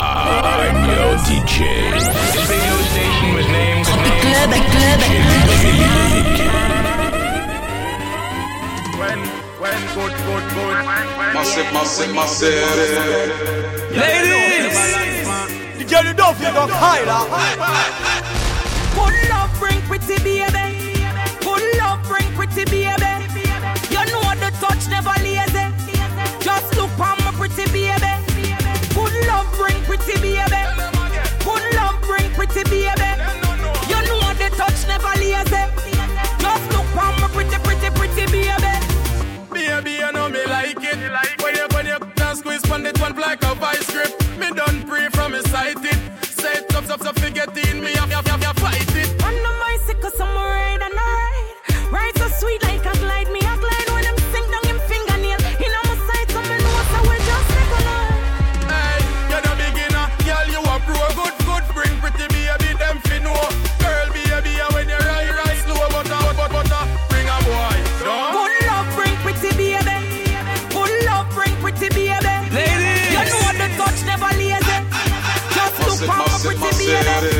I'm your DJ. This radio station was named Club. When good. Massive. Ladies, the girl you don't feel don't hide her. Good love bring pretty baby. Good love bring pretty baby. You know the touch never lazy. Just look on my pretty baby. Good love bring pretty baby. Good love bring pretty baby. You know the touch never lazy. Just look on my pretty baby. Baby, you know me like it. When you dance, squeeze on that one like a vice grip. Me done pray from me sight it. Say it up, forget it in me. I fight it. On the bicycle, some ride and ride. Ride so sweet like a glide. Me a glide when I'm sing down him fingernail. In my sight, some know what I will just make a line. You're the beginner, girl, you a pro. Good, bring pretty baby, them fi know. Girl, baby, when you ride slow, butter, bring a boy. Good love, bring pretty baby. Good love, bring pretty baby. Ladies, you know the touch never lazy. Just look on my pretty baby.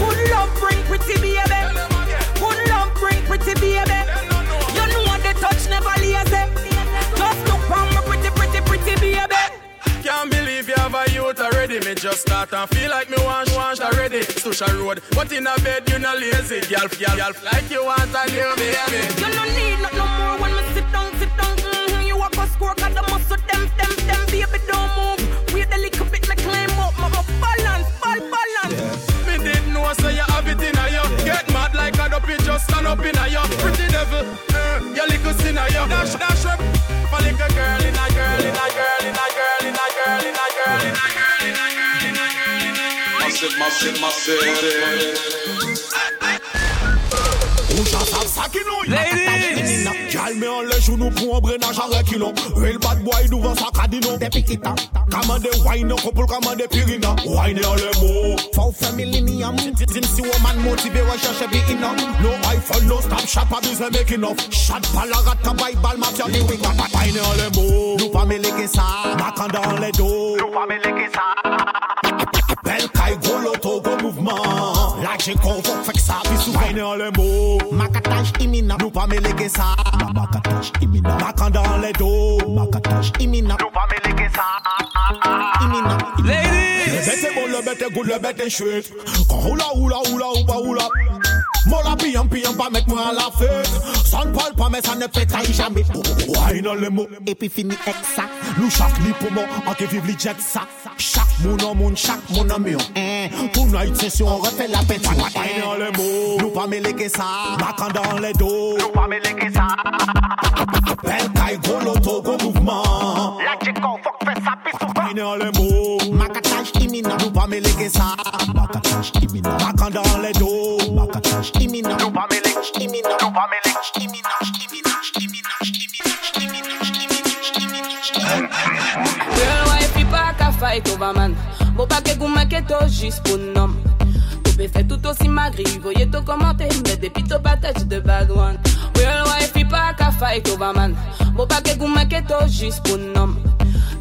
Good love, bring pretty baby. Good love, bring pretty baby. You know the touch never lazy. Just look on my pretty baby. Can't believe you have a youth already. Me just start and feel like me wash already. Social road, but in a bed you no lazy. Girl, like you want a new baby. You no need not no more when me sit down. Mm-hmm. You walk a score, got the muscle, them. Baby, don't move. Wait a little bit, me climb up, my balance. Yeah. Me didn't know, so you have it in a yo. Yeah. Get mad like a dopey, just stand up in a yo. Yeah. Pretty devil, your little sin a yo. Yeah. Dash up, for like a girl in a girl in a girl in a girl. Ladies, gal met en les genoux pour un brainage à reculons. Elle bat boy devant sa cadino. Des piquita, commande wine, couple commande pirina. Wine en les mots. Faut faire millennium. Dîme si woman motivé, recherche bien enough. No iPhone, no Snapchat, pas besoin making off. Chat pas la rate, cabaye, balle, mafia, ni wika. Wine en les mots. Nous pas mêler que ça. Macanda en les dos. Nous pas mêler que ça. Belle caille, gros loto, gros mouvement. Là j'ai convoque, fait que ça, puis souvent il est en les mots. Macatage imminent, nous pas méléguer ça. Macatage imminent, macan dans les dos. Macatage imminent, nous pas méléguer ça. Imminent, ladies. C'est bon, le bête est good, le bête est chouette. Quand oula. Mola piyan pas mettre moi à la fête. Ça ne parle pas mais ça ne fait taille jamais. Wine dans les mots. Et puis fini avec ça. Nous chaque lit pour moi, on qui vive les jet ça. Chaque mon, chaque mon ami. Pour night session, on refait la pète. Wine dans les mots. Nous pas mêler que ça. Macan dans les dos. Nous pas mêler que ça. Belle taille, gros loto, gros mouvement. La chico, fuck, fait ça, pisse ou pas. Wine dans les mots. Macatage imminent. Nous pas mêler que ça. Macatage imminent. Macan dans les dos. Macatage imminent, nous pas mêler, imminent, nous pas mêler, imminent. Girl, why people can't fight over man? Bon pas que goût que toi juste pour nom. Tu peux faire tout aussi magri, voyez te commenter, mais depuis ton patate de bad one. Girl, why people can't fight over man? Bon pas que goût que toi juste pour nom.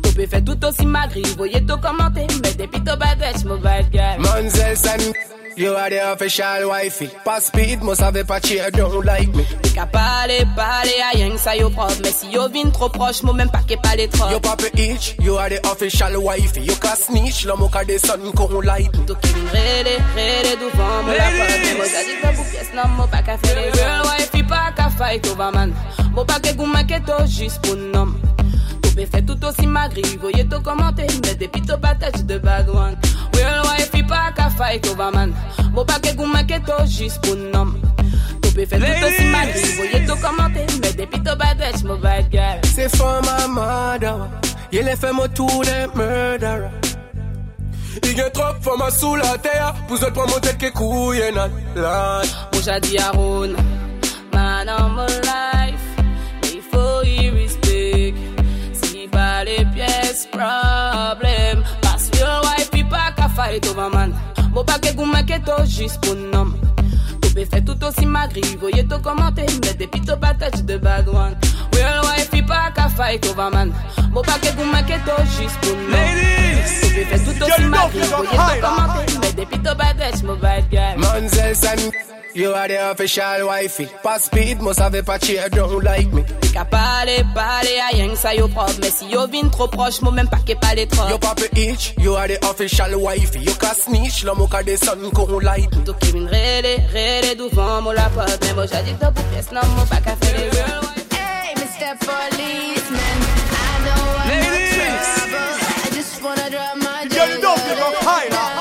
Tu peux faire tout aussi magri, voyez te commenter, mais depuis ton patate mon bad guy. Monzel San. You are the official wifey. Pas speed, moi savais pas cheer, don't like me. T'es qu'à parler, à rien que ça yo prof. Mais si yo vine trop proche, moi même pas qu'est pas les trop. Yo pape itch, you are the official wifey. Yo qu'à snitch, l'homme au cas des sons qu'on like. Tout qui vine rêler devant moi la porte. Moi ça dit que vous pièce, non, moi pas qu'à faire les girl wifey, pas qu'à fight over man. Moi pas qu'est goût maqueto, juste pour nom. Mais fais tout aussi magri, voyez te commenter, mais depuis ton patate de bad one. Real wife, pas qu'à fight over man. Bon pas que goût maqueto, juste pour nom. Tu peux faire tout aussi magri, voyez te commenter, mais depuis ton patate, mon bad girl. C'est for my mother, y'a les femmes autour des murderers. Il y a trop de femmes sous la terre, pour se prendre mon tête qui couille, y'en a l'âge. Bon j'ai dit à Ron, man on my life, il faut y respect. Pas les pièces, problème. Parce que your wife, il pas qu'à fight over man. Bon pas que goût maqueto, juste pour nom. Tu peux faire tout aussi magri, voyez te commenter, mais depuis ton patate de bad one. Your wife, il pas qu'à fight over man. Bon pas que goût maqueto, juste pour nom. Ladies, tu peux faire tout aussi magri, You are the official wifey. Pass speed, must have a patchy, don't like me. T'es qu'à parler, parler, à rien que ça y'a prof. Mais si y'a vine trop proche, moi même pas qu'est pas les trop. Yo papa itch, you are the official wifey. You can snitch, l'homme au cas des sons qu'on like me. Tout qui vine rélé, rélé, d'ouvant, moi la pote. Mais moi j'ai dit top ou pièce, non, moi pas qu'à faire les real wife. Hey, Mr. Policeman, I don't want ladies. No trouble. I just wanna drop my dick. Yo, you don't give up high, nah.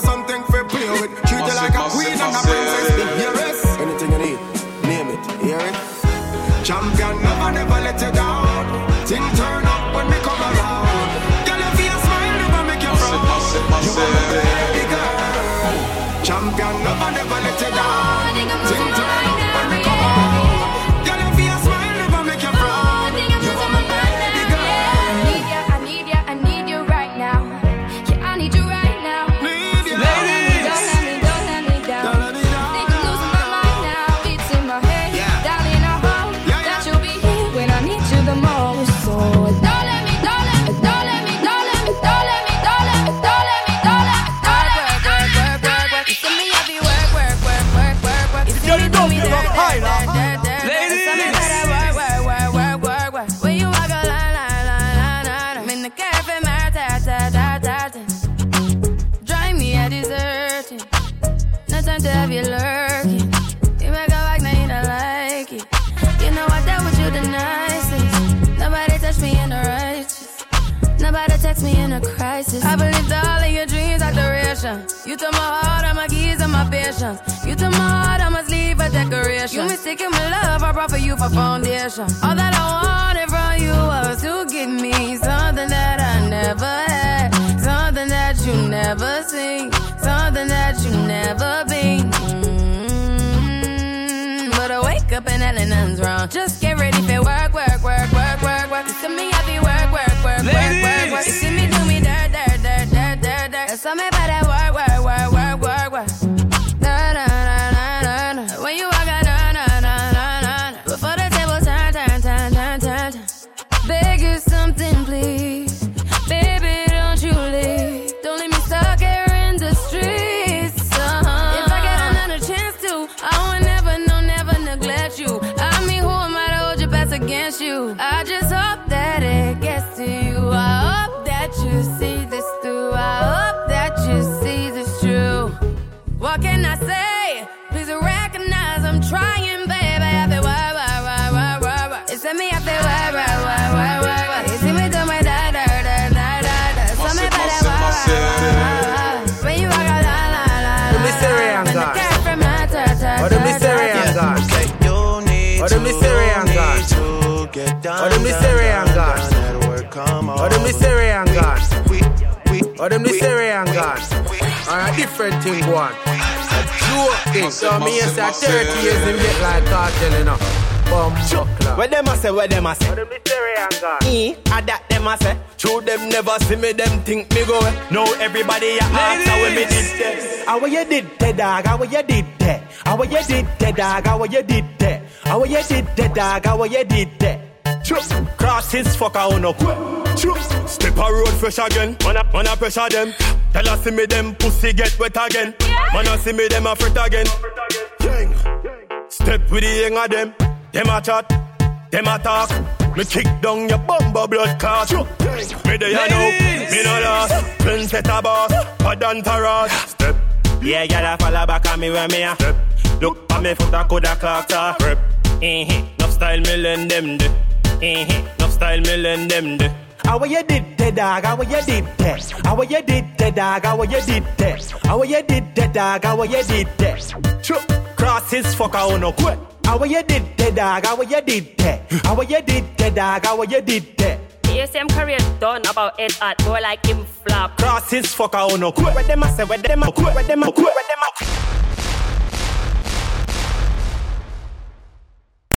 Something for play with. Treat her like a queen and a princess. Anything you need, name it. sometimes to have you lurking. You make a rock, now you don't like it. You know I dealt with you the nicest. Nobody touched me in the righteous. Nobody text me in a crisis. I believed all of your dreams are duration. You took my heart, all my keys, and my patience. You took my heart, I must leave a decoration. You mistaken my love, I brought for you for foundation. All that I wanted from you was to give me something that I never had. Something that you never seen. Something that you never been. But I wake up and nothing, nothing's wrong. Just get ready for work, work, work, work, work, work. To me, I be work, work, work, work, work, work. You see me do me dirt, dirt, dirt, dirt, dirt, dirt. That's all me about that work, work, work, work, work, work. Na na na na na. When you walk out, na na na na na. Before the table turn, turn, turn, turn, turn, turn. Beg you something, please, baby, don't you leave. Don't leave me stuck here. The streets, uh-huh. If I get another chance to, I would never, no, never neglect you. I mean, who am I to hold your best against you? I just hope that it gets to you. I hope that you see this through. I hope that you see this true. What can I say? Please recognize I'm trying, baby. I feel why, why. It's in me, I feel why. You see me do my da-da-da-da-da-da. Something about that why. What the mystery and God? What the mystery and God? What the mystery and God? What the mystery and God? What the mystery and God? Or a different thing one. A true thing. So me and say 30 years in get like cartel enough. Where them I say, What the mystery and God? I that them I say. True them never see me, them think me go. No, everybody ask how we did that. How you did that, dog? How you did that? How you did that, dog? How you did that? How you did that, dog? How you did that? True. Cross his fucker on a quick. True. Step a road fresh again. Man a pressure them. Tell us see me them pussy get wet again. Man a see me them a fret again. Step with the young of them. Them a chat, them a talk. Me kick down your bumper blood clot. Me dey a know, me no lost. Prince set a boss, bad and taras. Step, yeah, gyal a follow back on me when me a step. Look at me foot a coulda clocked a rep. Nuff style me lend them de. Nuff style me lend them de. How you did that, dog? How you did that? How you did that, dog? How you did that? How you did that, dog? How you did that? True, cross his fucker on no quit. How you did that, dog? How you did that? How you did that, dog? How you did that? ASM career done about it at more like him flop. Cross his fucker on no quit. Where them a say? Where them a quit? Where them a quit? Where them a quit?